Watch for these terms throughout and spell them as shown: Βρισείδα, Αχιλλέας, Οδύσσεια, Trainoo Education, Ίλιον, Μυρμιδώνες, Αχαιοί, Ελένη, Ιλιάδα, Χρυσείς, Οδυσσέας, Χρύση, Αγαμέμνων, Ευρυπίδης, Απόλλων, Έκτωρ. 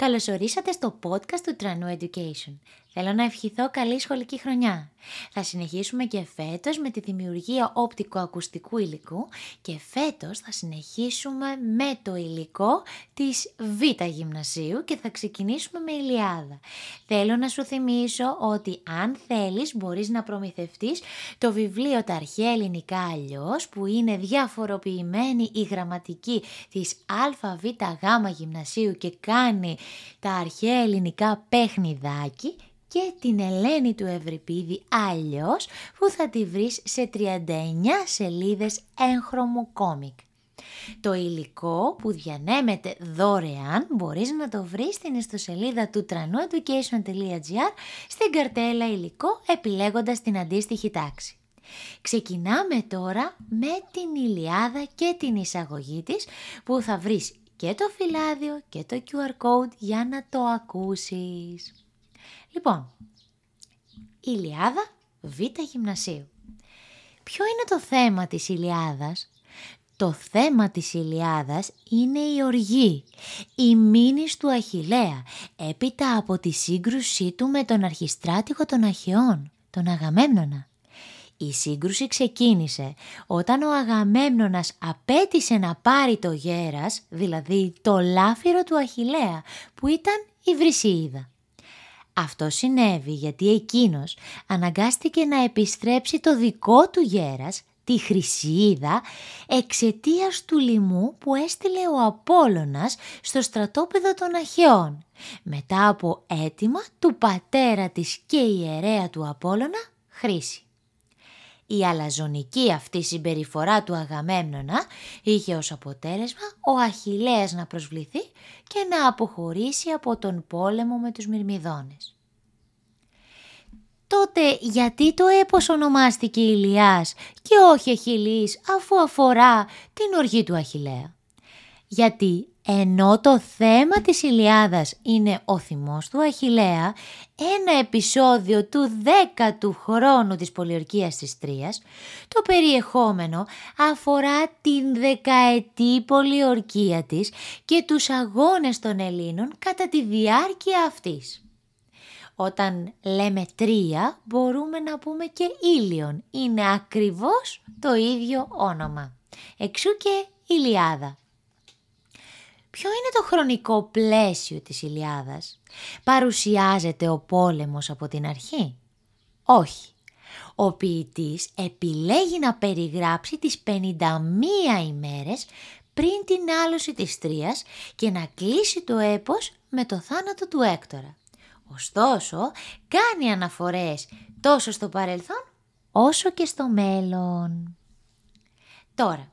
Καλωσορίσατε στο podcast του Trainoo Education. Θέλω να ευχηθώ καλή σχολική χρονιά. Θα συνεχίσουμε και φέτος με τη δημιουργία οπτικοακουστικού υλικού και φέτος θα συνεχίσουμε με το υλικό της Β' Γυμνασίου και θα ξεκινήσουμε με Ιλιάδα. Θέλω να σου θυμίσω ότι αν θέλεις μπορείς να προμηθευτείς το βιβλίο «Τα αρχαία ελληνικά αλλιώς» που είναι διαφοροποιημένη η γραμματική της ΑΒΓ Γυμνασίου και κάνει τα αρχαία ελληνικά παιχνιδάκι, και την Ελένη του Ευρυπίδη αλλιώς που θα τη βρεις σε 39 σελίδες έγχρωμο κόμικ. Το υλικό που διανέμεται δωρεάν μπορείς να το βρεις στην ιστοσελίδα του trainooeducation.gr στην καρτέλα υλικό επιλέγοντας την αντίστοιχη τάξη. Ξεκινάμε τώρα με την Ιλιάδα και την εισαγωγή της που θα βρεις και το φυλάδιο και το QR code για να το ακούσεις. Λοιπόν, Ιλιάδα Β' Γυμνασίου. Ποιο είναι το θέμα της Ιλιάδας? Το θέμα της Ιλιάδας είναι η οργή, η μήνης του Αχιλλέα, έπειτα από τη σύγκρουσή του με τον αρχιστράτηγο των Αχαιών, τον Αγαμέμνονα. Η σύγκρουση ξεκίνησε όταν ο Αγαμέμνονας απέτησε να πάρει το γέρας, δηλαδή το λάφυρο του Αχιλλέα, που ήταν η Βρισείδα. Αυτό συνέβη γιατί εκείνος αναγκάστηκε να επιστρέψει το δικό του γέρας, τη Χρυσείδα, εξαιτίας του λοιμού που έστειλε ο Απόλλωνας στο στρατόπεδο των Αχαιών, μετά από αίτημα του πατέρα της και ιερέα του Απόλλωνα, Χρύση. Η αλαζονική αυτή συμπεριφορά του Αγαμέμνονα είχε ως αποτέλεσμα ο Αχιλλέας να προσβληθεί και να αποχωρήσει από τον πόλεμο με τους Μυρμιδώνες. Τότε γιατί το έπος ονομάστηκε Ιλιάς και όχι Αχιλλής αφού αφορά την οργή του Αχιλλέα? Γιατί ενώ το θέμα της Ιλιάδας είναι ο θυμός του Αχιλλέα, ένα επεισόδιο του 10ου χρόνου της πολιορκίας της Τρίας, το περιεχόμενο αφορά την δεκαετή πολιορκία της και τους αγώνες των Ελλήνων κατά τη διάρκεια αυτής. Όταν λέμε Τρία μπορούμε να πούμε και Ίλιον, είναι ακριβώς το ίδιο όνομα. Εξού και Ιλιάδα. Ποιο είναι το χρονικό πλαίσιο της Ιλιάδας? Παρουσιάζεται ο πόλεμος από την αρχή? Όχι. Ο ποιητής επιλέγει να περιγράψει τις 51 ημέρες πριν την άλωση της Τρίας και να κλείσει το έπος με το θάνατο του Έκτορα. Ωστόσο, κάνει αναφορές τόσο στο παρελθόν όσο και στο μέλλον. Τώρα,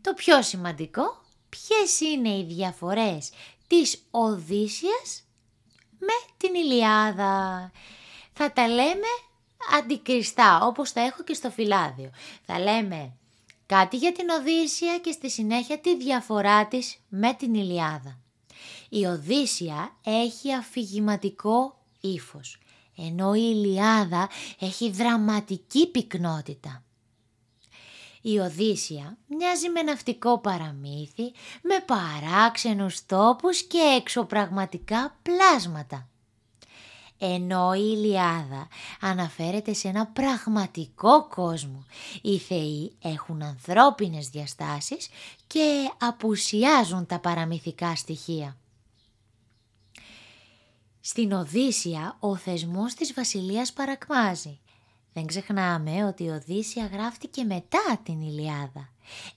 το πιο σημαντικό, ποιες είναι οι διαφορές της Οδύσσειας με την Ιλιάδα? Θα τα λέμε αντικριστά, όπως τα έχω και στο φυλάδιο. Θα λέμε κάτι για την Οδύσσεια και στη συνέχεια τη διαφορά της με την Ιλιάδα. Η Οδύσσεια έχει αφηγηματικό ύφος, ενώ η Ιλιάδα έχει δραματική πυκνότητα. Η Οδύσσεια μοιάζει με ναυτικό παραμύθι, με παράξενους τόπους και εξωπραγματικά πλάσματα. Ενώ η Ιλιάδα αναφέρεται σε ένα πραγματικό κόσμο. Οι θεοί έχουν ανθρώπινες διαστάσεις και απουσιάζουν τα παραμυθικά στοιχεία. Στην Οδύσσεια ο θεσμός της βασιλείας παρακμάζει. Δεν ξεχνάμε ότι η Οδύσσεια γράφτηκε μετά την Ιλιάδα.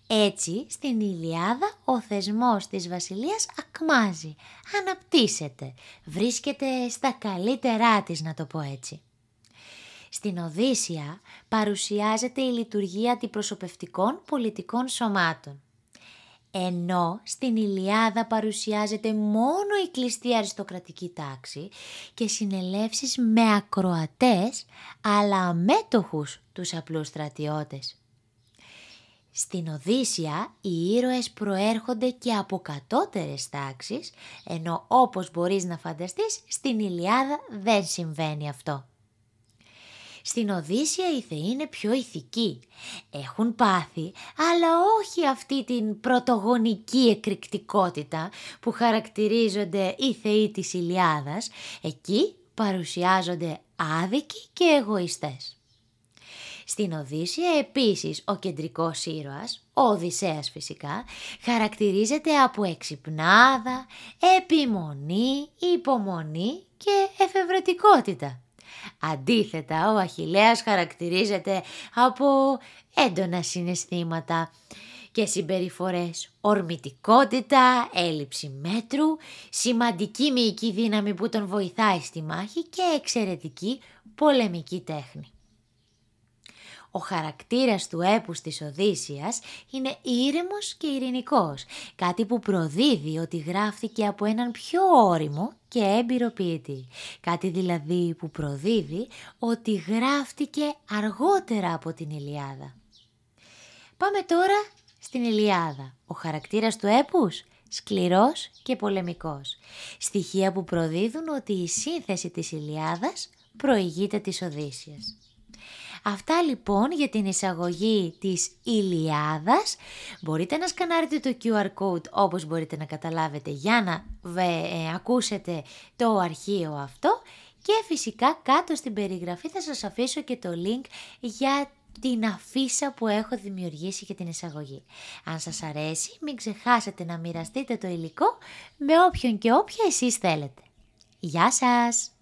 Έτσι, στην Ιλιάδα ο θεσμός της βασιλείας ακμάζει, αναπτύσσεται, βρίσκεται στα καλύτερά της, να το πω έτσι. Στην Οδύσσεια παρουσιάζεται η λειτουργία αντιπροσωπευτικών πολιτικών σωμάτων. Ενώ στην Ιλιάδα παρουσιάζεται μόνο η κλειστή αριστοκρατική τάξη και συνελεύσεις με ακροατές αλλά αμέτωχους τους απλούς στρατιώτες. Στην Οδύσσεια οι ήρωες προέρχονται και από κατώτερες τάξεις, ενώ όπως μπορείς να φανταστείς στην Ιλιάδα δεν συμβαίνει αυτό. Στην Οδύσσεια οι θεοί είναι πιο ηθικοί. Έχουν πάθει, αλλά όχι αυτή την πρωτογονική εκρηκτικότητα που χαρακτηρίζονται οι θεοί της Ιλιάδας. Εκεί παρουσιάζονται άδικοι και εγωιστές. Στην Οδύσσεια επίσης ο κεντρικός ήρωας, ο Οδυσσέας φυσικά, χαρακτηρίζεται από εξυπνάδα, επιμονή, υπομονή και εφευρετικότητα. Αντίθετα, ο Αχιλλέας χαρακτηρίζεται από έντονα συναισθήματα και συμπεριφορές, ορμητικότητα, έλλειψη μέτρου, σημαντική μυϊκή δύναμη που τον βοηθάει στη μάχη και εξαιρετική πολεμική τέχνη. Ο χαρακτήρας του έπους της Οδύσσειας είναι ήρεμος και ειρηνικός, κάτι που προδίδει ότι γράφτηκε από έναν πιο ώριμο και έμπειρο ποιητή. Κάτι δηλαδή που προδίδει ότι γράφτηκε αργότερα από την Ιλιάδα. Πάμε τώρα στην Ιλιάδα. Ο χαρακτήρας του έπους, σκληρός και πολεμικός. Στοιχεία που προδίδουν ότι η σύνθεση της Ιλιάδας προηγείται της Οδύσσειας. Αυτά λοιπόν για την εισαγωγή της Ιλιάδας. Μπορείτε να σκανάρετε το QR code όπως μπορείτε να καταλάβετε για να ακούσετε το αρχείο αυτό και φυσικά κάτω στην περιγραφή θα σας αφήσω και το link για την αφίσα που έχω δημιουργήσει για την εισαγωγή. Αν σας αρέσει μην ξεχάσετε να μοιραστείτε το υλικό με όποιον και όποια εσείς θέλετε. Γεια σας!